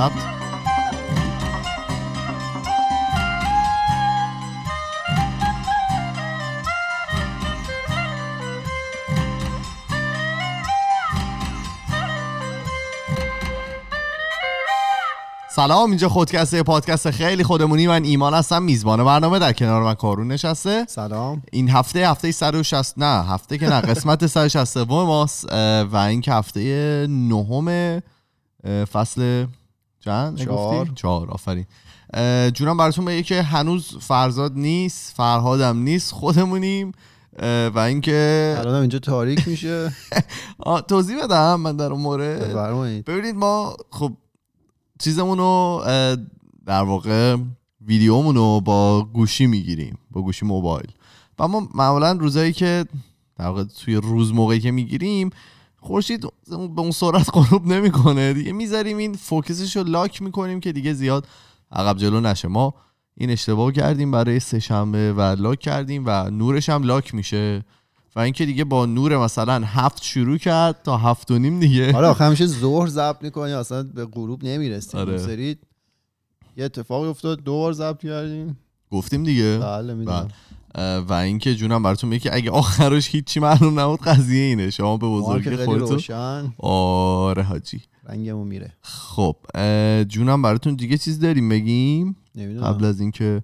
مصوب. سلام، اینجا خودکسته، پادکست خیلی خودمونی. من ایمان هستم، میزبان برنامه. در کنار من کارون نشسته. سلام. این هفته 160 نه هفته که نه قسمت 160 ماست و این که هفته نهم فصل چند؟ 4. آفرین. جونم براتون بگه که هنوز فرزاد نیست، فرهادم نیست، خودمونیم و اینکه الانم اینجا تاریک میشه. توضیح بدم من در اون مورد. ببینید ما خب چیزمونو در واقع ویدیومونو با گوشی میگیریم، با گوشی موبایل، و ما معمولا روزایی که در واقع توی روز موقعی که میگیریم خورشید به اون سرعت غروب نمیکنه دیگه، میذاریم این فوکسشو لاک میکنیم که دیگه زیاد عقب جلو نشه. ما این اشتباهو کردیم برای سه شنبه و لاک کردیم و نورش هم لاک میشه و اینکه دیگه با نور مثلا 7 شروع کرد تا 7:30 دیگه. آره همیشه ظهر ضبط می‌کنی اصلا به غروب نمی‌رسیم. آره. سری یه اتفاقی افتاد، دو بار ضبط کردیم. گفتیم دیگه. بله می‌دونم. و اینکه جونم براتون میگه اگه آخرش هیچی معلوم نبود قضیه اینه، شما به بزرگی خودتون. آره حاجی. رنگمون میره. خب جونم براتون دیگه چیز داریم بگیم؟ قبل از اینکه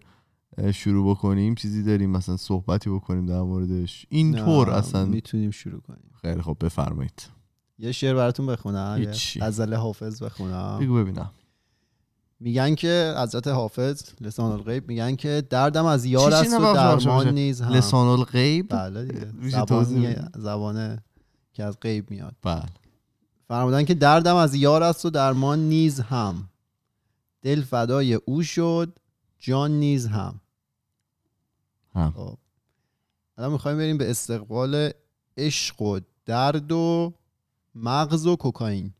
شروع بکنیم چیزی داریم مثلا صحبتی بکنیم در موردش اینطور اصلا میتونیم شروع کنیم. خیلی خب بفرمایید. یه شعر براتون بخونم از حافظ بخونم. بگو ببینم. میگن که حضرت حافظ لسان الغیب میگن که دردم از یار است و درمان نیز هم. لسان الغیب بله دیگه زبانه که از غیب میاد. بله فرمودن که دردم از یار است و درمان نیز هم، دل فدای او شد جان نیز هم. الان میخوایم بریم به استقبال عشق و درد و مغز و کوکائین.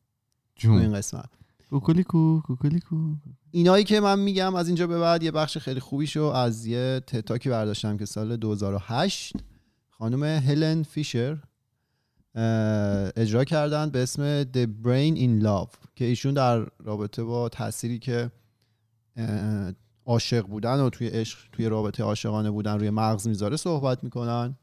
جون این قسمت کوکولیکو کوکولیکو اینایی که من میگم از اینجا به بعد یه بخش خیلی خوبیشو از یه تتاکی برداشتم که سال 2008 خانم هلن فیشر اجرا کردن به اسم The Brain in Love که ایشون در رابطه با تأثیری که عاشق بودن و توی عشق توی رابطه عاشقانه بودن روی مغز میذاره صحبت میکنن.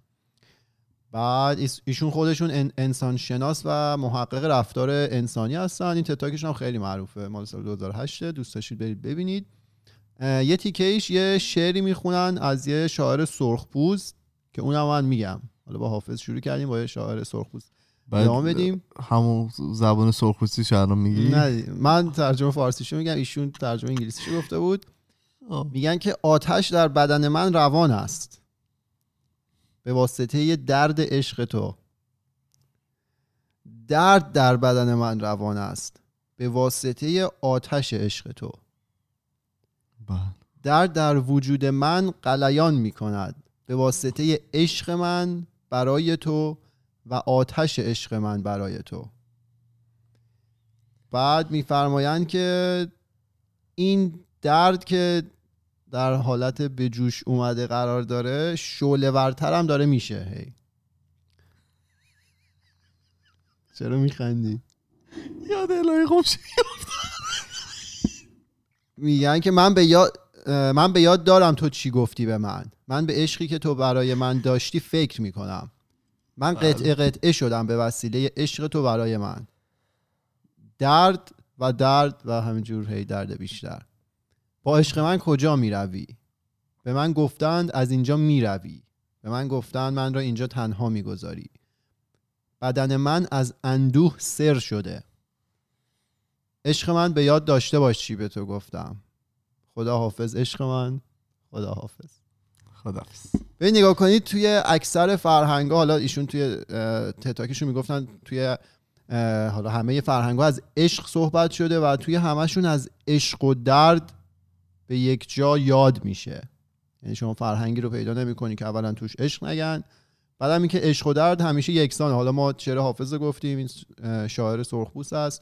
بعد ایشون خودشون انسان شناس و محقق رفتار انسانی هستن. این تتاکشون هم خیلی معروفه، مال سال 2008، دوست داشتید برید ببینید. یه تیکه‌ایش یه شعری میخونن از یه شاعر سرخپوست که اونم من میگم. حالا با حافظ شروع کردیم، با یه شاعر سرخپوست ادامه بدیم. همون زبان سرخپوستی شعرام میگی؟ نه من ترجمه فارسیشو میگم، ایشون ترجمه انگلیسیشو گفته بود. میگن که آتش در بدن من روان است به واسطه درد عشق تو، درد در بدن من روان است به واسطه آتش عشق تو، درد در وجود من غلیان می کند به واسطه عشق من برای تو و آتش عشق من برای تو. بعد میفرمایند که این درد که در حالت به جوش اومده قرار داره شعله ورتر هم داره میشه. چرا میخندی؟ یاد الهی خوب شد. میگن که من به یاد دارم تو چی گفتی به من، من به عشقی که تو برای من داشتی فکر میکنم، من قطعه قطعه شدم به وسیله عشق تو برای من. درد و درد و همینجور درد بیشتر. با عشق من کجا می روی؟ به من گفتند از اینجا می روی، به من گفتند من را اینجا تنها می گذاری. بدن من از اندوه سر شده، عشق من به یاد داشته باش چی به تو گفتم. خدا حافظ عشق من، خدا حافظ. به نگاه کنید توی اکثر فرهنگ‌ها، حالا ایشون توی تتاکشون می گفتن توی حالا همه فرهنگ‌ها از عشق صحبت شده و توی همشون از عشق و درد به یک جا یاد میشه. یعنی شما فرهنگی رو پیدا نمی‌کنی که اولا توش عشق نگن، بعدم اینکه عشق و درد همیشه یکسانه. حالا ما شعر حافظ گفتیم، این شاعر سرخپوست است،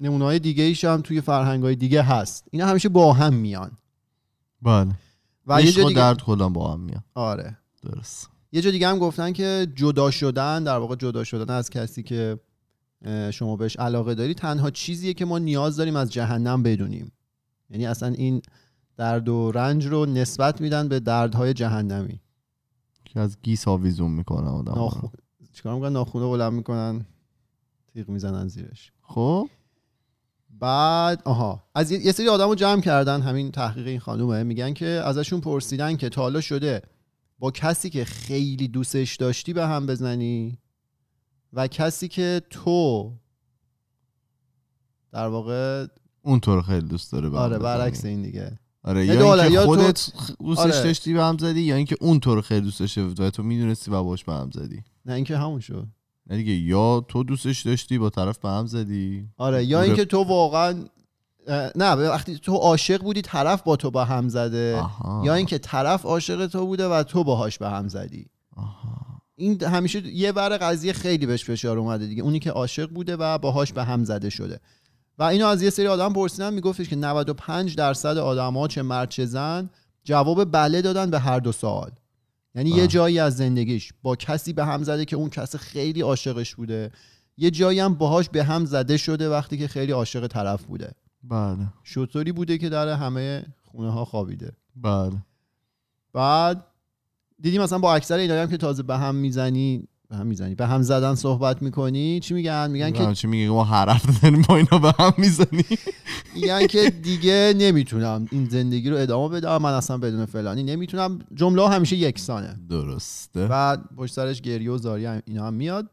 نمونه‌های دیگه ایش هم توی فرهنگ‌های دیگه هست. اینا همیشه با هم میان. بله. و عشق و درد کلا با هم میان. آره. درست. یه جا دیگه هم گفتن که جدا شدن، در واقع جدا شدن از کسی که شما بهش علاقه داری تنها چیزیه که ما نیاز داریم از جهنم بدونیم. یعنی اصلا این درد و رنج رو نسبت میدن به دردهای جهنمی که از گیس آویزون میکنن آدم چیکار میکنن؟ ناخونه بلند میکنن، تیغ میزنن زیرش. خب بعد از یه سری آدمو جمع کردن، همین تحقیق این خانومه، میگن که ازشون پرسیدن که تا حالا شده با کسی که خیلی دوستش داشتی به هم بزنی و کسی که تو در واقع اون تو رو خیلی دوست داره به هم بزنی؟ آره برعکس این دیگه. آره یا اینکه خودت دوستش داشتی به هم زدی، یا اینکه اون تو رو خیلی دوست داشته و تو میدونستی و باش به هم زدی. نه اینکه همون شد نه دیگه، یا تو دوستش داشتی با طرف به هم زدی. آره یا اینکه تو واقعا نه وقتی تو عاشق بودی طرف با تو به هم زده. آها. یا اینکه طرف عاشق تو بوده و تو باهاش به هم زدی. آها. این همیشه یه بره قضیه خیلی بهش فشار اومده دیگه، اونی که عاشق بوده و باهاش به هم زده شده. و اینو از یه سری آدم پرسیدن، میگفتش که 95% آدما چه مرد چه زن جواب بله دادن به هر دو سوال. یعنی یه جایی از زندگیش با کسی به هم زده که اون کس خیلی عاشقش بوده، یه جایی هم باهاش به هم زده شده وقتی که خیلی عاشق طرف بوده. بله. شطوری بوده که در همه خونه ها خوابیده. بله. بعد دیدیم مثلا با اکثر اینا هم که تازه به هم میزنی به هم زدن صحبت میکنی چی میگن؟ میگن که چی میگه؟ ما هر هفته داریم با اینا به هم میزنی. میگن که دیگه نمیتونم این زندگی رو ادامه بدم، من اصلا بدون فلانی نمیتونم. جمله همیشه یکسانه. درسته. و پشت سرش گریه و زاری اینا هم میاد.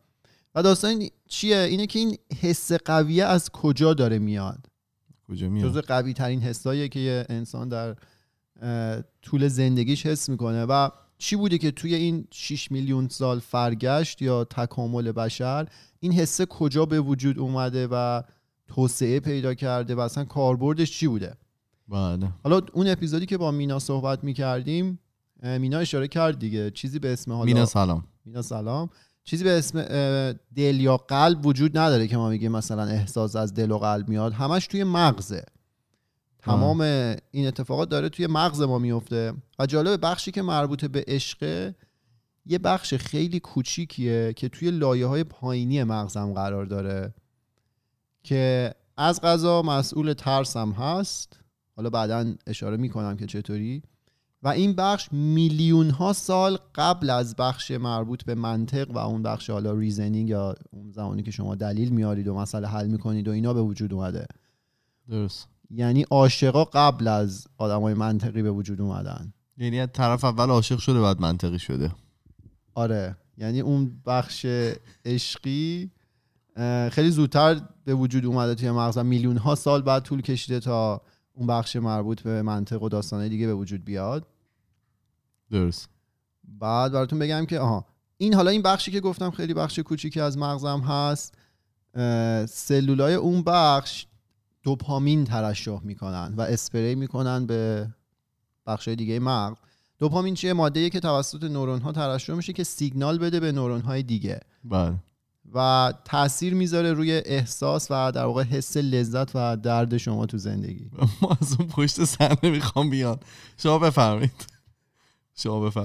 و داستان چیه؟ اینه که این حس قویه از کجا داره میاد؟ جزء قوی ترین حساییه که یه انسان در طول زندگیش حس میکنه. و چی بوده که توی این 6 میلیون سال فرگشت یا تکامل بشر این حسه کجا به وجود اومده و توسعه پیدا کرده و اصلا کاربردش چی بوده؟ بله. حالا اون اپیزودی که با مینا صحبت میکردیم، مینا اشاره کرد دیگه، چیزی به اسم، حالا مینا سلام، چیزی به اسم دل یا قلب وجود نداره که ما میگیم مثلا احساس از دل و قلب میاد، همش توی مغزه. تمام این اتفاقات داره توی مغز ما میفته. و جالب، بخشی که مربوط به عشقه یه بخش خیلی کوچیکیه که توی لایه‌های پایینی مغزم قرار داره، که از قضا مسئول ترسم هست. حالا بعداً اشاره میکنم که چطوری. و این بخش میلیون ها سال قبل از بخش مربوط به منطق و اون بخش حالا ریزنینگ یا اون زمانی که شما دلیل میارید و مسئله حل میکنید و اینا به وجود اومده. درست. یعنی عاشقا قبل از آدمای منطقی به وجود اومدن. یعنی از طرف اول عاشق شده بعد منطقی شده. آره یعنی اون بخش عشقی خیلی زودتر به وجود اومده توی مغز، میلیون ها سال بعد طول کشیده تا اون بخش مربوط به منطق و داستانه دیگه به وجود بیاد. درست. بعد براتون بگم که این حالا این بخشی که گفتم خیلی بخش کوچیکی از مغزم هست، سلولای اون بخش دوپامین ترشح میکنن و اسپری میکنن به بخشای دیگه مغز. دوپامین چیه؟ ماده‌ای که توسط نورون ها ترشح میشه که سیگنال بده به نورون های دیگه. بله. و تأثیر میذاره روی احساس و در واقع حس لذت و درد شما تو زندگی. ما از اون پشت صحنه میخوام بیان. شما بفرمایید.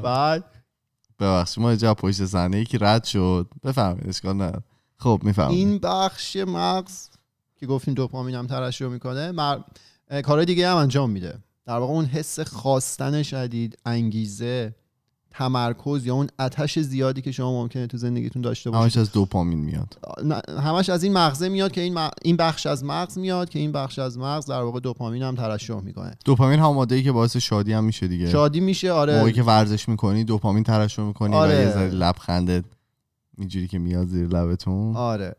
بعد ببخشید ما اجازه پشت صحنه ای که رد شد. بفرمایید اشکال نداره. خب میفهمید. این بخش مغز که گفتیم دوپامین هم ترشح میکنه، کارهای دیگه هم انجام میده. در واقع اون حس خواستن شدید، انگیزه، تمرکز یا اون آتش زیادی که شما ممکنه تو زندگیتون داشته باشید، همش از دوپامین میاد. همش از این مغزه میاد که این بخش از مغز میاد که این بخش از مغز در واقع دوپامین هم ترشح میکنه. دوپامین هم ماده‌ای که باعث شادی هم میشه دیگه. شادی میشه. آره. موقعی که ورزش میکنی دوپامین ترشح میکنی. آره. و یه ذره لبخندت اینجوری که میاد زیر لبتون. آره.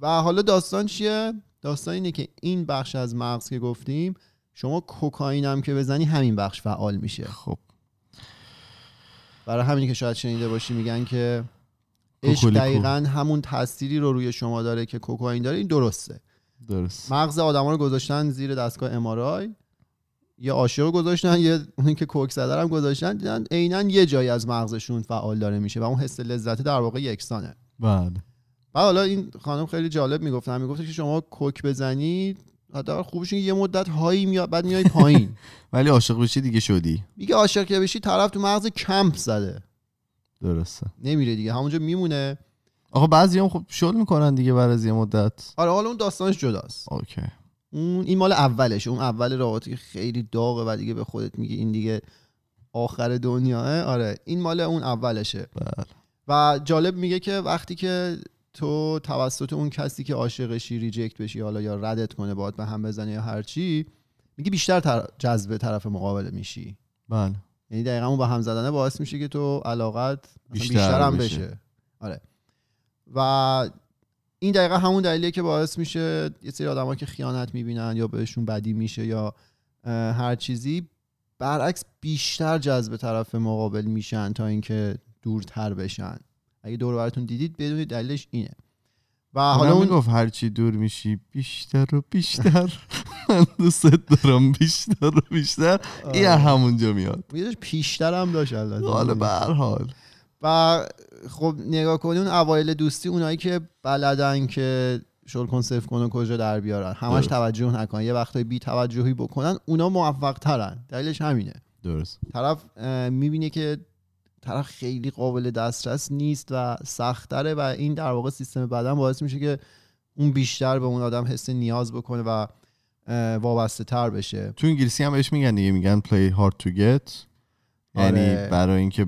و حالا داستان چیه؟ داستان اینه که این بخش از مغز که گفتیم، شما کوکائین هم که بزنی همین بخش فعال میشه. خب برای همینی که شاید شنیده باشی میگن که عشق دقیقاً همون تأثیری رو روی شما داره که کوکائین داره. این درسته. درست. مغز آدما رو گذاشتن زیر دستگاه MRI، یه عاشقو گذاشتن، یه اون که کوک زده هم گذاشتن، دیدن عیناً یه جایی از مغزشون فعال داره میشه و اون حس لذت در واقع یکسانه. بله. حالا این خانم خیلی جالب میگفت که شما کوک بزنید حداقل خوبش یه مدت هایی میاد بعد میای پایین، ولی عاشق بشی دیگه شدی. میگه عاشق که بشی طرف تو مغز کمپ زده. درسته. نمیره دیگه، همونجا میمونه آخه بعضیام خب شل میکنن دیگه بعد از یه مدت. آره حالا اون داستانش جداست. اوکی. اون این مال اولشه، اون اول رابطه خیلی داغه و دیگه به خودت میگی این دیگه آخر دنیاه. آره این مال اون اولشه. بله. و جالب میگه که وقتی که تو توسط اون کسی که عاشقشی ریجکت بشی، حالا یا ردت کنه، باهات به هم بزنه یا هر چی، میگه بیشتر جذب طرف مقابل میشی. بله. یعنی دقیقاً اون با هم زدنه باعث میشه که تو علاقت بیشتر هم بشه. آره. و این دقیقا همون دلیلیه که باعث میشه یه سری آدم‌ها که خیانت میبینن یا بهشون بدی میشه یا هر چیزی، برعکس بیشتر جذب طرف مقابل میشن تا اینکه دورتر بشن. اگه دور و براتون دیدید بدونید دلیلش اینه. و حالا اون گفت هر چی دور میشی بیشتر و بیشتر من دوست دارم بیشتر و بیشتر. این همونجا میاد. یه پیشتر هم داشت البته. حالا به هر حال و خب نگاه کنید اون اوایل دوستی، اونایی که بلدن که شل کن صرف کن و کجا در بیارن، همش توجه نکنن، یه وقتای بی توجهی بکنن، اونا موفق ترن. دلیلش همینه. درست. طرف میبینه که طرف خیلی قابل دسترس نیست و سخت تره و این در واقع سیستم بدن باعث میشه که اون بیشتر به اون آدم حس نیاز بکنه و وابسته تر بشه. تو انگلیسی هم بهش میگن دیگه، میگن play hard to get. یعنی برای اینکه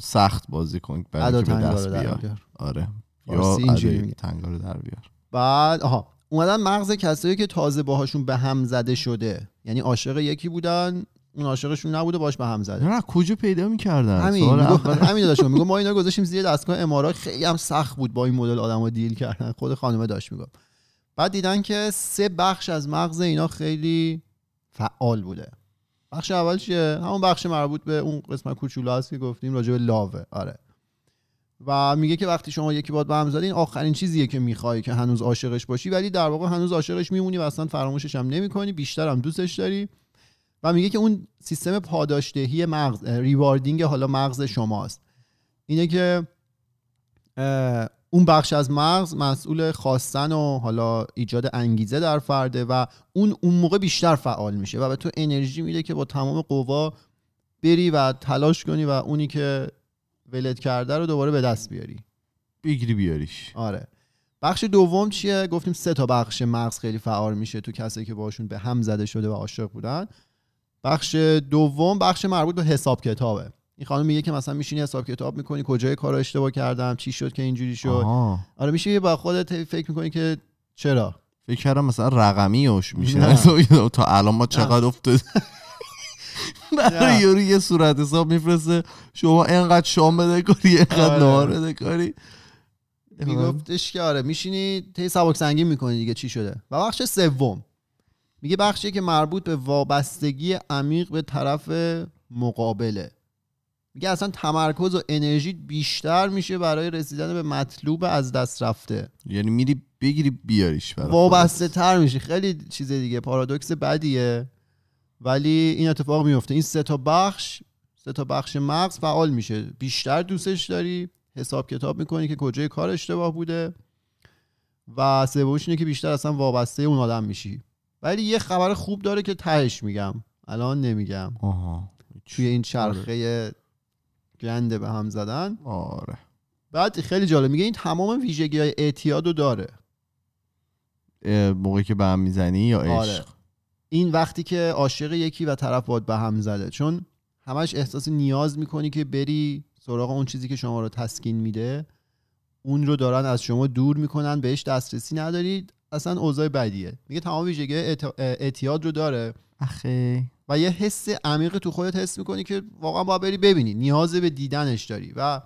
سخت بازی کن برای که به دست بیار. آره یا اینجوری تنگارو در بیار. بعد آها اومدن مغز کسایی که تازه باهاشون به هم زده شده، یعنی عاشق یکی بودن، اون عاشقشون نبوده، باش به هم زده. نه کجا پیدا می‌کردن؟ همین داشت میگم ما اینا گذاشتیم زیر دستگاه ام‌آرآی، خیلی هم سخت بود با این مدل آدم‌ها دیل کردن. خود خانومه داشت میگم. بعد دیدن که سه بخش از مغز اینا خیلی فعال بوده. بخش اول چیه؟ همون بخش مربوط به اون قسمت کوچولو است که گفتیم راجع به لاوه. آره. و میگه که وقتی شما یکی باد با هم زدین، آخرین چیزیه که می‌خوای که هنوز عاشقش باشی، ولی در واقع هنوز عاشقش میمونی و اصلا فراموشش هم نمی‌کنی، بیشتر هم دوستش داری. و میگه که اون سیستم پاداشدهی مغز، ریواردینگ حالا مغز شماست. اینه که اون بخش از مغز مسئول خواستن و حالا ایجاد انگیزه در فرده و اون موقع بیشتر فعال میشه و به تو انرژی میده که با تمام قوا بری و تلاش کنی و اونی که ولت کرده رو دوباره به دست بیاری، بگیری بیاریش. آره. بخش دوم چیه؟ گفتیم سه تا بخش مغز خیلی فعال میشه تو کسایی که باشون به هم زده شده و عاشق بودن. بخش دوم بخش مربوط به حساب کتابه. این خانم میگه که مثلا میشینی حساب کتاب میکنی، کجای کارا اشتباه کردم، چی شد که اینجوری شد. آره میشه با خودت فکر میکنی که چرا فکر کردم مثلا رقمی هوش میشه تا الان ما چقدر افتاد. یارو یه صورت حساب میفرسته شما اینقدر شام بده کاری، اینقدر نهار بده کاری. میگفتش که آره میشینی تی سبک سنگین میکنی دیگه چی شده. و بخش سوم میگه بخشی که مربوط به وابستگی عمیق به طرف مقابله. میگه اصلا تمرکز و انرژی بیشتر میشه برای رسیدن به مطلوب از دست رفته، یعنی میری بگیری بیاریش، وابسته تر میشه. خیلی چیز دیگه، پارادوکس بدیه ولی این اتفاق میفته. این سه تا بخش مغز فعال میشه، بیشتر دوستش داری، حساب کتاب میکنی که کجای کار اشتباه بوده، و سومش اینه که بیشتر اصلا وابسته اون آدم میشی. ولی یه خبر خوب داره که تهش میگم، الان نمیگم. توی این چرخه گنده به هم زدن. آره. بعد خیلی جالب میگه این تمام ویژگی‌های اعتیادو داره. موقعی که به هم میزنی یا عشق. آره. این وقتی که عاشق یکی و طرف بود به هم زده، چون همش احساس نیاز میکنی که بری سراغ اون چیزی که شما رو تسکین میده، اون رو دارن از شما دور میکنن، بهش دسترسی ندارید، اصلا اوضاع بدیه. میگه تمام ویژگی اعتیاد رو داره. آخه و یه حس عمیق تو خودت حس میکنی که واقعا باید بری ببینی، نیاز به دیدنش داری و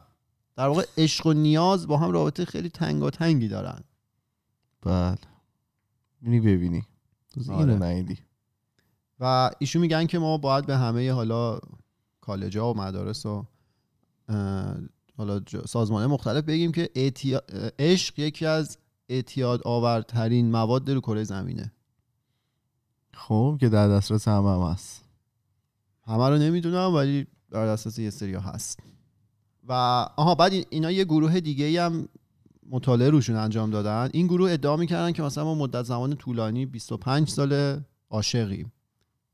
در واقع عشق و نیاز با هم رابطه خیلی تنگاتنگی دارن. بله. میری ببینی. تو اینو نایدی. و ایشون میگن که ما باید به همه حالا کالج‌ها و مدارس و حالا سازمان‌های مختلف بگیم که عشق یکی از اعتیاد آورترین مواد رو کره زمینه. خب که در دسترس همه هست. همه رو نمیدونم ولی در دسترس یه سری هست. و بعد اینا یه گروه دیگه هم مطالعه روشون انجام دادن. این گروه ادعا میکردن که مثلا ما مدت زمان طولانی 25 سال عاشقیم.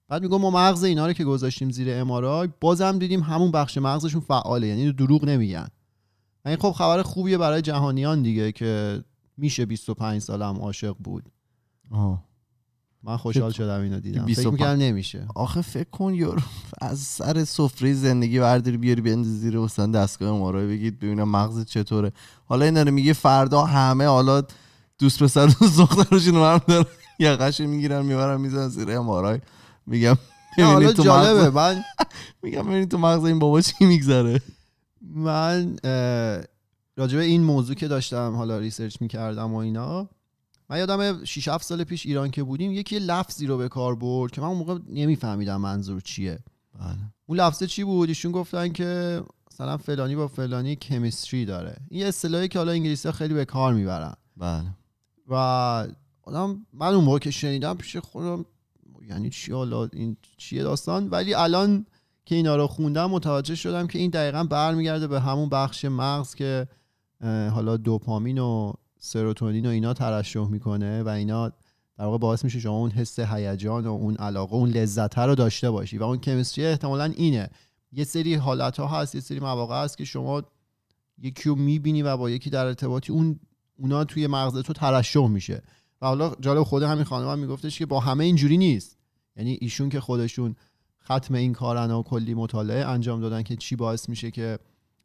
بعد میگم ما مغز اینا رو که گذاشتیم زیر ام‌آرآی، بازم دیدیم همون بخش مغزشون فعاله، یعنی دروغ نمیگن. این خب خبر خوبیه برای جهانیان دیگه که میشه 25 سالم عاشق بود. آه من خوشحال شدم اینو دیدم. فکر می‌کردم نمیشه. آخه فکر کن یارو از سر سفره زندگی برداری بیاری بندازی زیر مثلا دستگاه ما رو بگید ببینم مغزت چطوره. حالا اینا رو میگه فردا همه حالا دوست پسر دوست دخترشون رو هم دارن یقش میگیرن میبرن میزنن زیر ام‌آرآی میگم ببینید تو جالبه من میگم ببینید تو مغز این بابا چی میگذره. من راجع به این موضوع که داشتم حالا ریسرچ می‌کردم و اینا، من یادم 6 7 سال پیش ایران که بودیم یکی لفظی رو به کار برد که من اون موقع نمیفهمیدم منظور چیه. بله. اون لفظه چی بود؟ ایشون گفتن که مثلا فلانی با فلانی کیمستری داره. این اصطلاحی که حالا انگلیسی‌ها خیلی به کار میبرن. بله. و آدم من اون موقع که شنیدم پیش خودم یعنی چی حالا این چیه داستان، ولی الان که اینا رو خوندم متوجه شدم که این دقیقاً برمیگرده به همون بخش مغز که حالا دوپامین و سروتونین و اینا ترشح میکنه و اینا در واقع باعث میشه شما اون حس هیجان و اون علاقه اون لذت رو داشته باشی و اون کیمستری احتمالاً اینه. یه سری حالت ها هست، یه سری مواقع هست که شما یکی رو میبینی و با یکی در ارتباطی، اونا توی مغز تو ترشح میشه. و حالا جالب خود همین خانم هم میگفتش که با همه اینجوری نیست، یعنی ایشون که خودشون ختم این کارن و کلی مطالعه انجام دادن که چی باعث میشه که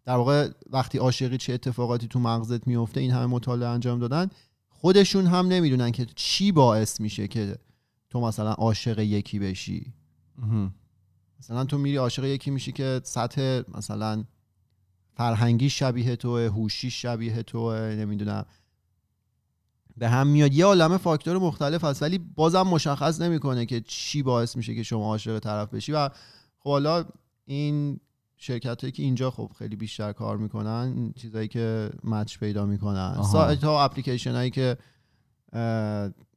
در واقع وقتی عاشقی چه اتفاقاتی تو مغزت میفته، این همه مطالعه انجام دادن، خودشون هم نمیدونن که چی باعث میشه که تو مثلا عاشق یکی بشی. مثلا تو میری عاشق یکی میشی که سطح مثلا فرهنگی شبیه توه، هوشی شبیه توه، نمیدونم به هم میاد، یه عالمه فاکتور مختلف هست ولی بازم مشخص نمیکنه که چی باعث میشه که شما عاشق طرف بشی. و خب حالا این شرکتایی که اینجا خب خیلی بیشتر کار میکنن، چیزایی که مچ پیدا میکنن، سایت ها، اپلیکیشن هایی که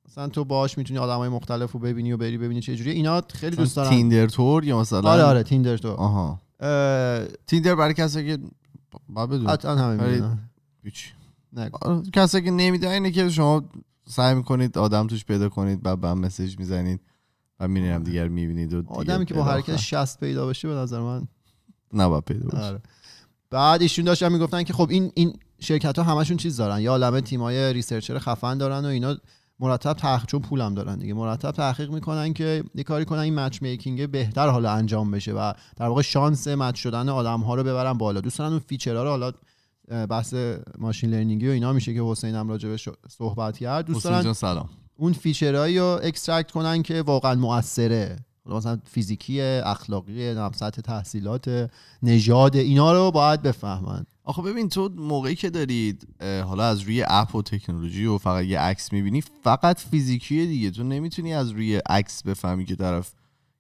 مثلا تو باهاش میتونی آدمای مختلفو ببینی و بری ببینی چه جوریه، اینا خیلی دوست دارم. تیندر تور یا مثلا آره تیندر تور. آها تیندر برای کسایی که ما بدون حتما همین نه کسایی که نمیدونن اینه که شما سعی میکنید آدم توش پیدا کنید، بعد بهم مسیج میزنید و میبینم دیگر میبینید و آدمی که با حرکت 60 پیدا بشه به نظر من نباید پیدا بشه. آره. بعد ایشون داشتن میگفتن که خب این شرکت ها همشون چیز دارن، یا عالمه تیمای ریسرچر خفن دارن و اینا مرتب تحقیق، چون پولم دارن دیگه، مرتب تحقیق میکنن که یه کاری کنن این مچ میکینگ بهتر حالا انجام بشه و در واقع شانس مچ شدن آدم ها رو ببرن بالا. دوست دارن اون فیچرها رو، حالا بحث ماشین لرنینگی و اینا میشه که حسینم راجبش صحبت کرد، دوست دارن سلام اون فیچرایی رو اکسترکت کنن که واقعا مؤثره، مثلا فیزیکیه، اخلاقیه، نمسط تحصیلات، نژاد، اینا رو باید بفهمن. آخه ببین تو موقعی که دارید حالا از روی اپ و تکنولوژی و فقط یه عکس میبینی، فقط فیزیکیه دیگه، تو نمیتونی از روی عکس بفهمی که طرف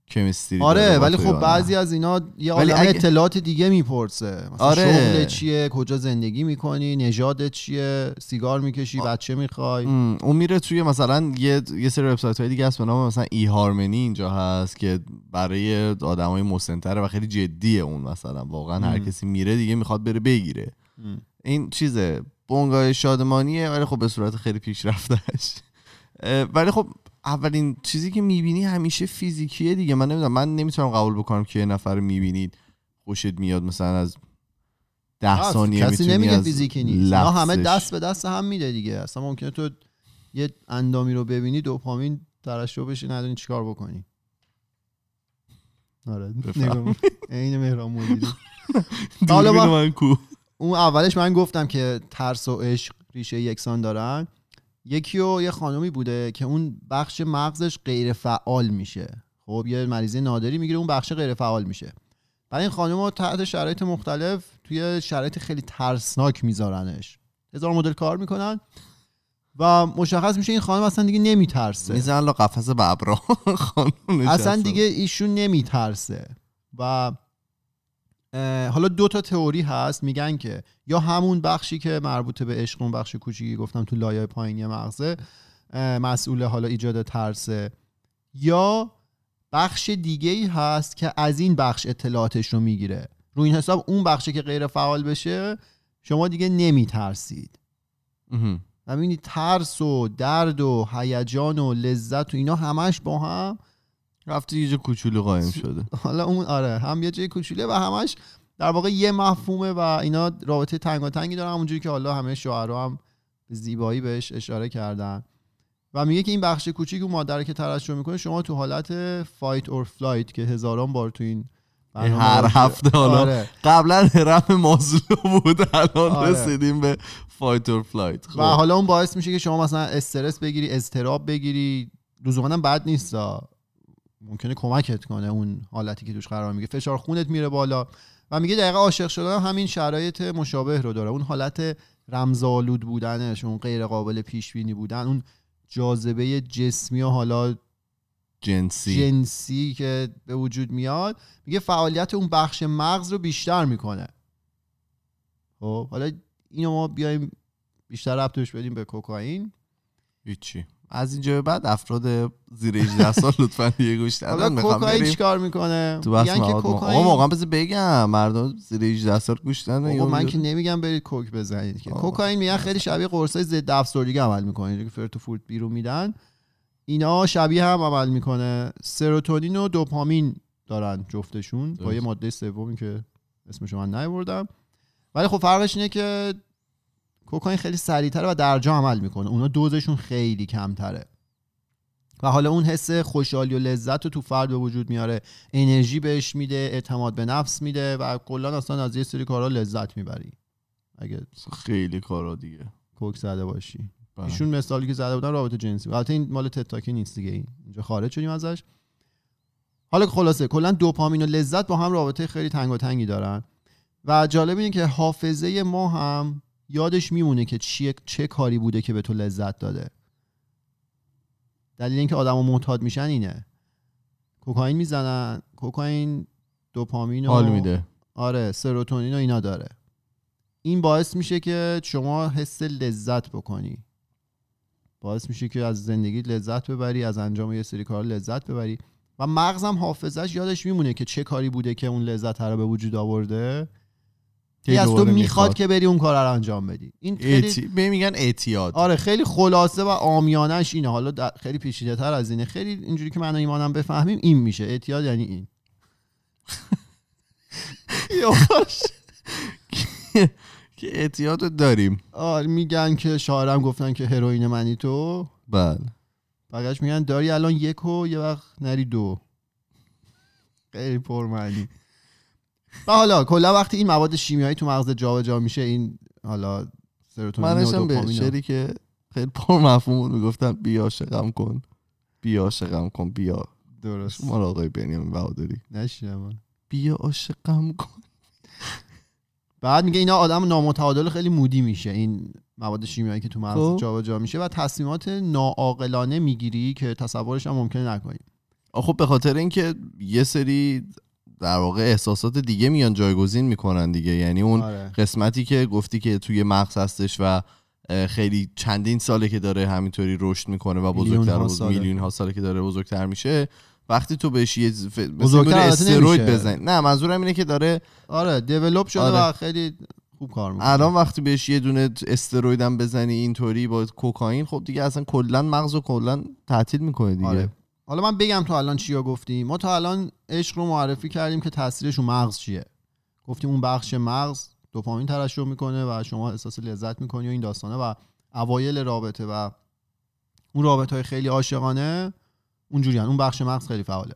کیمستری داره. ولی خب بعضی از اینا یه عالمه اطلاعات دیگه میپرسه، مثلا شغل چیه، کجا زندگی میکنی، نژادت چیه، سیگار میکشی، بچه میخوای. اون میره توی مثلا یه سری وبسایت های دیگه هست به نام مثلا ای هارمونی، اینجا هست که برای آدمای مسن‌تر و خیلی جدیه اون، مثلا واقعا هر کسی میره دیگه میخواد بره بگیره. این چیزه بونگای شادمانیه ولی خب به صورت خیلی پیشرفته‌اش. ولی خب اولین چیزی که میبینی همیشه فیزیکیه دیگه. من نمیتونم قبول بکنم که یه نفر میبینید خوشت میاد مثلا از 10 ثانیه میتونی، کسی نمیگه فیزیکی نیست، نه همه دست به دست هم میده دیگه. اصلا ممکنه تو یه اندامی رو ببینی دوپامین ترشح بشه ندونی چیکار بکنی. آره این مهران مدیری حالا من اون اولش من گفتم که ترس و عشق ریشه یکسان دارن. یکی و یه خانمی بوده که اون بخش مغزش غیر فعال میشه، خب یه مریضی نادری میگیره اون بخش غیر فعال میشه. بعد این خانمو تحت شرایط مختلف توی شرایط خیلی ترسناک میذارنش، هزار مدل کار میکنن و مشخص میشه این خانم اصلا دیگه نمیترسه، میزن لا قفسه ببرا خانم اصلا دیگه ایشون نمیترسه. و حالا 2 تا تئوری هست، میگن که یا همون بخشی که مربوط به عشق، اون بخش کوچیکی گفتم تو لایه‌های پایینی مغزه، مسئول حالا ایجاد ترسه، یا بخش دیگه‌ای هست که از این بخش اطلاعاتش رو میگیره. رو این حساب اون بخشی که غیر فعال بشه شما دیگه نمیترسید. ببینید ترس و درد و هیجان و لذت و اینا همش با هم رفته یه جا کوچولو قایم شده. حالا اون آره هم یه جای کوچوله و همش در واقع یه مفهومه و اینا رابطه تنگاتنگی دارن، همونجوری که حالا همه شاعرها هم زیبایی بهش اشاره کردن. و میگه که این بخش کوچیک اون مادر که ترشح میکنه شما تو حالت فایت اور فلایت که هزاران بار تو این هر هفته حالا آره. قبلا هرم مازلو بود، الان آره. رسیدیم به فایت اور فلایت. خب. و حالا اون باعث میشه که شما مثلا استرس بگیری، اضطراب بگیری، لزوما بد نیست، ممکنه کمکت کنه اون حالتی که توش قرار میگیری، فشار خونت میره بالا. و میگه دقیقاً عاشق شدن همین شرایط مشابه رو داره، اون حالت رمزآلود بودنش، اون غیر قابل پیش بینی بودن، اون جاذبه جسمی و حالا جنسی که به وجود میاد. میگه فعالیت اون بخش مغز رو بیشتر میکنه. خب حالا اینو ما بیایم بیشتر ربطش بدیم به کوکائین، هیچی. از اینجا به بعد افراد زیر 18 سال لطفاً یه گوش بدن. حالا کوکائین چیکار میکنه؟ میگن که کوکائین واقعا بس بگم مردم زیر 18 سال گوش ندن. من که نمیگم برید کوک بزنید که. کوکائین میگن خیلی شبیه قرصای ضد افسردگی عمل میکنه، اینجوری که فرت و فورت بیرون میدن، اینا شبیه هم عمل میکنه. سروتونین و دوپامین دارن جفتشون با یه ماده سومی که اسمش رو من نیاوردم، ولی خب فرقش اینه که کوکائین خیلی سریع‌تره و درجا عمل میکنه، اونا دوزشون خیلی کمتره. و حالا اون حس خوشحالی و لذت رو تو فرد به وجود میاره، انرژی بهش میده، اعتماد به نفس میده و کلا اصلا از یه سری کارا لذت میبری اگه خیلی کارا دیگه کوک زده باشی. ایشون مثالی که زده بودن رابطه جنسی، البته این مال تتاکی نیست دیگه، اینجا خارج شدیم ازش. حالا خلاصه کلا دوپامین و لذت با هم رابطه خیلی تنگاتنگی دارن و جالب اینه که حافظه ما هم یادش میمونه که چه کاری بوده که به تو لذت داده. دلیل اینکه آدم‌ها معتاد میشن اینه، کوکائین میزنن، کوکائین دوپامین و حال میده، آره سروتونین و اینا داره، این باعث میشه که شما حس لذت بکنی، باعث میشه که از زندگی لذت ببری، از انجام یه سری کار لذت ببری. و مغزم حافظش یادش میمونه که چه کاری بوده که اون لذت رو به وجود آورده، که از تو میخواد که بری اون کار رو انجام بدی. این خیلی میگن اعتیاد. آره خیلی خلاصه و عامیانش اینه، حالا خیلی پیچیده تر از اینه، خیلی اینجوری که من و ایمانم بفهمیم این میشه اعتیاد. یعنی این که اعتیاد رو داریم. آره میگن که شاعرم گفتن که هروئین منی تو. بله. بقیش میگن داری الان یک و یه وقت نری دو. خیلی پرمعنی. و حالا کلا وقتی این مواد شیمیایی تو مغز جابجا میشه، این حالا سروتونین و دوپامین. من شعری که خیلی پرمفهوم بود میگفتن بیا عاشقم کن، بیا عاشقم کن، بیا. درست. مال آقای بنیامین بهادری. نشینم. بیا عاشقم کن. بعد میگه اینا آدم نامتعادل خیلی مودی میشه، این مواد شیمیایی که تو مغز جابجا میشه، و تصمیمات ناعاقلانه میگیری که تصورش هم ممکنه نکنی. خب به خاطر اینکه یه سری در واقع احساسات دیگه میان جایگزین میکنن دیگه، یعنی اون آره. قسمتی که گفتی که توی مغز هستش و خیلی چندین ساله که داره همینطوری رشد میکنه و بزرگتر، میلیون ها ساله که داره بزرگتر میشه، وقتی تو بهش یه بزرگتر استروید بزنی، نه منظورم اینه که داره آره دیولپ شده آره. و خیلی خوب کار میکنه. الان وقتی بهش یه دونه استروید هم بزنی اینطوری با کوکائین، خب دیگه اصلا کلا مغزو کلا تعطیل میکنه دیگه آره. حالا من بگم تا الان چیا گفتیم. ما تا الان عشق رو معرفی کردیم که تاثیرش رو مغز چیه، گفتیم اون بخش مغز دوپامین ترشح میکنه و شما احساس لذت میکنی و این داستانه و اوایل رابطه و اون رابطه‌های خیلی عاشقانه اونجوری اون بخش مغز خیلی فعاله.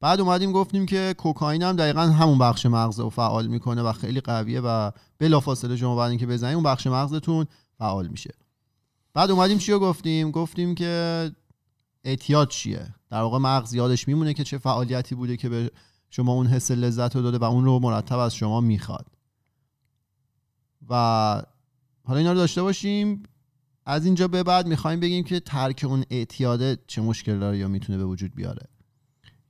بعد اومدیم گفتیم که کوکائین هم دقیقاً همون بخش مغز رو فعال میکنه و خیلی قویه و بلافاصله شما بعد اینکه بزنید اون بخش مغزتون فعال میشه. بعد اومدیم چی رو گفتیم؟ گفتیم که اعتیاد چیه، در واقع مغز یادش میمونه که چه فعالیتی بوده که به شما اون حس لذت رو داده و اون رو مرتب از شما میخواد. و حالا اینا رو داشته باشیم. از اینجا به بعد میخوایم بگیم که ترک اون اعتیاده چه مشکل داره یا میتونه به وجود بیاره،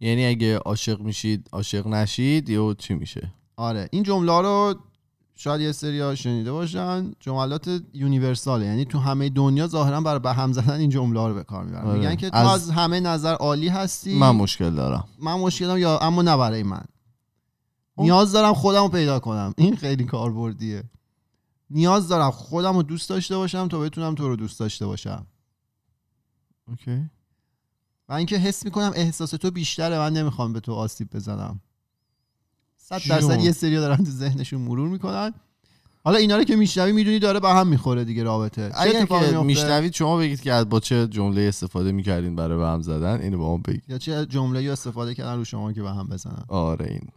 یعنی اگه عاشق میشید عاشق نشید یا چی میشه. آره این جمله رو شاید یه سری‌ها شنیده باشن، جملات یونیورساله، یعنی تو همه دنیا ظاهرا برای به هم زدن این جمله رو به کار میبرن. آره. میگن که تو از همه نظر عالی هستی، من مشکل دارم، من مشکل دارم، یا اما نه برای من، نیاز دارم خودم رو پیدا کنم. این خیلی کاربردیه، نیاز دارم خودم رو دوست داشته باشم تا بتونم تو رو دوست داشته باشم. اوکی. و اینکه حس میکنم احساس تو بیشتره، من نمیخوام به تو آسیب بزنم. 100% یه سریو دارن تو ذهنشون مرور میکنن. حالا اینا رو که میشنوی میدونی داره به هم میخوره دیگه رابطه. اگه که میشنوید شما بگید که با چه جمله استفاده میکردین برای به هم زدن، اینو با هم بگید، یا چه جمله‌ای استفاده کردن رو شما که به هم بزنن. آره این.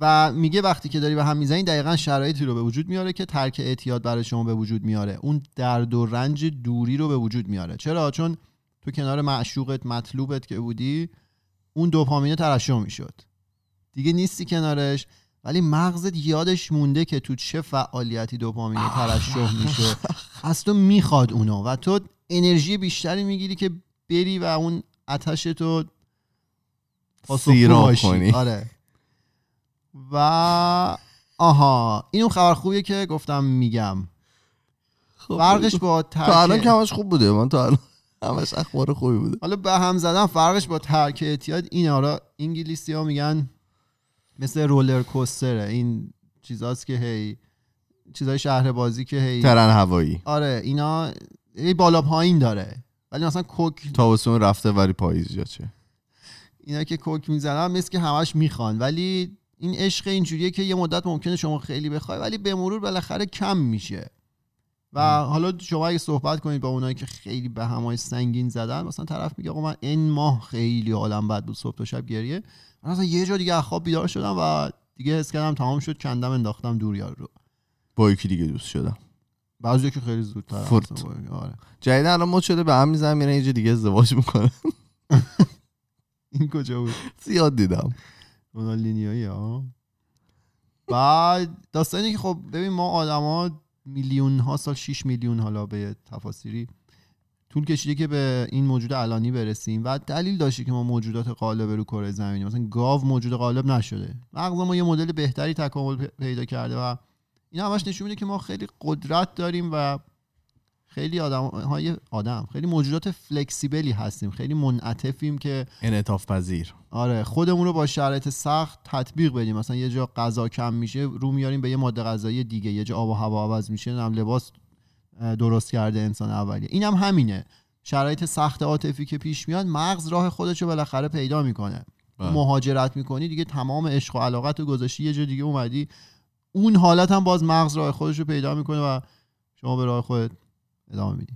و میگه وقتی که داری به هم میزنی دقیقاً شرایطی رو به وجود میاره که ترک اعتیاد برای شما به وجود میاره، اون درد و رنج دوری رو به وجود میاره. چرا؟ چون تو کنار معشوقت مطلوبت که بودی اون دوپامین ترشح میشد، دیگه نیستی کنارش، ولی مغزت یادش مونده که تو چه فعالیتی دوپامین ترشح میشه، از تو میخواد اونو و تو انرژی بیشتری میگیری که بری و اون آتش تو سیراب کنی. آره. و آها، این اون خبر خوبیه که گفتم میگم. فرقش با ترک تا الان کمش خوب بوده، من تا الان همش اخبار خوبی بوده. حالا به هم زدن فرقش با ترک اعتیاد اینه. حالا انگلیسی‌ها میگن مثل رولر کوستره، این چیزاست که هی چیزای شهر بازی که هی ترن هوایی. آره اینا هی بالا پایین داره، ولی مثلا کوک تابستون رفته ولی پاییز یا چه اینا که کوک میزنن مثل که همش میخوان، ولی این عشق اینجوریه که یه مدت ممکنه شما خیلی بخوای ولی به مرور بالاخره کم میشه. و حالا شما اگه صحبت کنید با اونایی که خیلی به همای سنگین زدن، مثلا طرف میگه آقا من این ماه خیلی حالم بد بود، صبح تا شب گریه، من اصلا یه جا دیگه از خواب بیدار شدم و دیگه حس کردم تمام شد، کندم انداختم دور یار رو، با یکی دیگه دوست شدم، بعضی که خیلی زودتر فورت. آره جدیدا الان مد شده به هم میزنن میرن یه جا دیگه ازدواج میکنن. این کجا بود؟ زیاد دیدم رونالدینیویی ها. بعد داستانی که خب ببین ما آدما میلیون ها سال 6 میلیون حالا به تفاسیری طول کشیده که به این موجود علانی برسیم و دلیل داشته که ما موجودات قالب رو کره زمینی، مثلا گاو موجود قالب نشده، مغز ما یه مدل بهتری تکامل پیدا کرده و این همش نشون میده که ما خیلی قدرت داریم و خیلی خیلی موجودات فلکسیبلی هستیم، خیلی منعطفیم که انعطاف پذیر. آره خودمون رو با شرایط سخت تطبیق بدیم، مثلا یه جا غذا کم میشه رو میاریم به یه ماده غذایی دیگه، یه جا آب و هوا عوض میشه، هم لباس درست کرده انسان اولیه، اینم همینه، شرایط سخت عاطفی که پیش میاد مغز راه خودشو بالاخره پیدا میکنه. مهاجرت میکنی دیگه، تمام عشق و علاقتو گذاشتی یه جا دیگه اومدی، اون حالت هم باز مغز راه خودشو پیدا میکنه و شما به راه خودت ادامه میدی.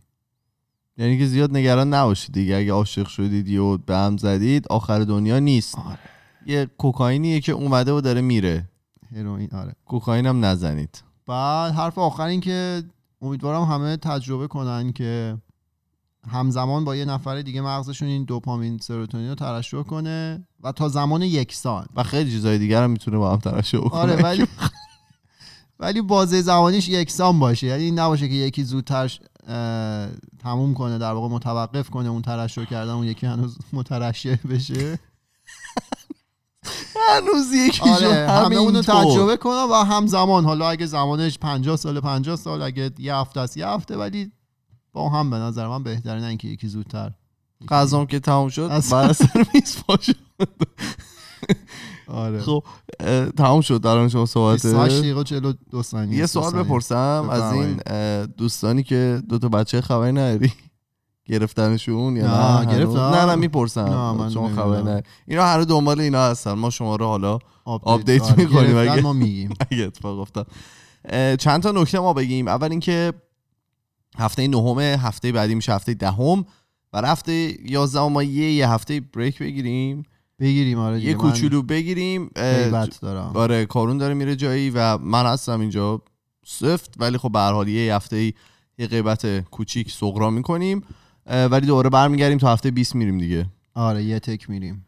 یعنی که زیاد نگران نباشید دیگه، اگه عاشق شدید یا به هم زدید آخر دنیا نیست. آره. یه کوکائینیه که اومده و داره میره. هروئین. آره. کوکائین هم نزنید. بعد حرف آخر این که امیدوارم همه تجربه کنن که همزمان با یه نفر دیگه مغزشون این دوپامین سروتونین رو ترشح کنه و تا زمان یکسان و خیلی چیزای دیگه هم میتونه با هم ترشح کنه. آره ولی بازه زمانیش یکسان باشه، یعنی نباشه که یکی زودتر تموم کنه، در واقع متوقف کنه اون ترشح کردن، اون یکی هنوز مترشح بشه، هنوز یکی همه اونو تجربه کنه و همزمان، حالا اگه زمانش 50 سال، اگه یه هفته است یه هفته، ولی با هم به نظر من بهتره نه اینکه یکی زودتر. قضام که تموم شد برای سر میز پاشد. آره خب تمام شد الان شما ساعت 48:42 ثانیه. یه سوال بپرسم از این دوستانی که دو تا بچه خبری نداری گرفتنشون یا نه؟ گرفتن نه میپرسم شما خبری نداری، اینا هر دنبال اینا هستن، ما شما رو حالا آپدیت می‌کنیم اگه ما میگیم اگه اتفاق افتاد. چند تا نکته ما بگیم. اول اینکه هفته 9 هفته بعدی میشه هفته 10 و هفته 11 ما یه هفته بریک بگیریم. آره یه کوچولو بگیریم، غیبت دارم. آره کارون داره میره جایی و من هستم اینجا سفت، ولی خب به هر حال یه هفته یه غیبت کوچیک صغرا میکنیم ولی دوباره برمیگردیم تا هفته 20 میریم دیگه. آره یه تک میریم.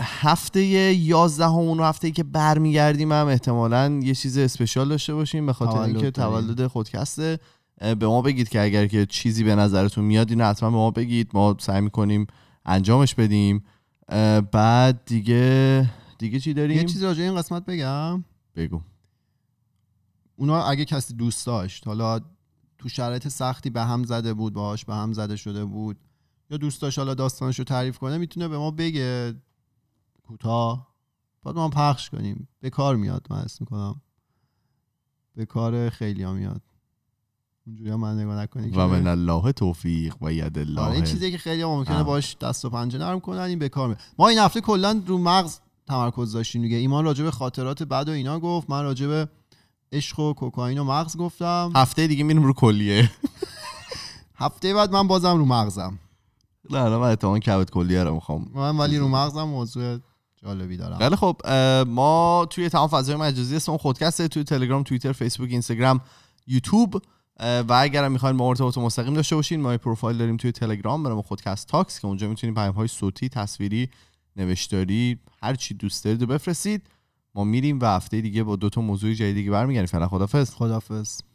هفته 11 همون هفته‌ای که برمیگردیم هم احتمالاً یه چیز اسپشیال داشته باشیم به خاطر اینکه تولد خودکسته. به ما بگید که اگر که چیزی به نظرتون میاد اینو حتما به ما بگید، ما سعی می‌کنیم انجامش بدیم. بعد دیگه چی داریم؟ یه چیز راجع این قسمت بگم. بگو. اونا اگه کسی دوست داشت، حالا تو شرایط سختی به هم زده بود، باهاش به هم زده شده بود، یا دوست داشت حالا داستانش رو تعریف کنه، میتونه به ما بگه کوتاه، بعد ما پخش کنیم. به کار میاد، من اسم میکنم به کار خیلی ها میاد، اونجوری هم من نگاه نکنی و من الله توفیق و ید الله. این چیزی که خیلی ممکنه باش دست و پنجه نرم کنن، این به کار میاد. ما این هفته کلا رو مغز تمرکز داشتیم دیگه. ایمان راجع به خاطرات بد و اینا گفت، من راجع به عشق و کوکائین و مغز گفتم. هفته دیگه میرم رو کلیه. هفته بعد من بازم رو مغزم. نه من اتهام کبد کلیه رو میخوام. من ولی رو مغزم موضوع جالبی دارم. بله خب ما توی تمام فضای مجازی اسم خودکست، توی تلگرام، توییتر، فیسبوک، اینستاگرام، یوتیوب و اگرم میخواین با ارتباط مستقیم داشته باشین، ما پروفایل داریم توی تلگرام برام خودکست تاکس که اونجا میتونید پیام‌های صوتی، تصویری، نوشتاری، هر چی دوست دارید بفرستید. ما میریم و هفته دیگه با دو تا موضوع جدیدی برمیگردیم. فعلا خدافظ. خدافظ.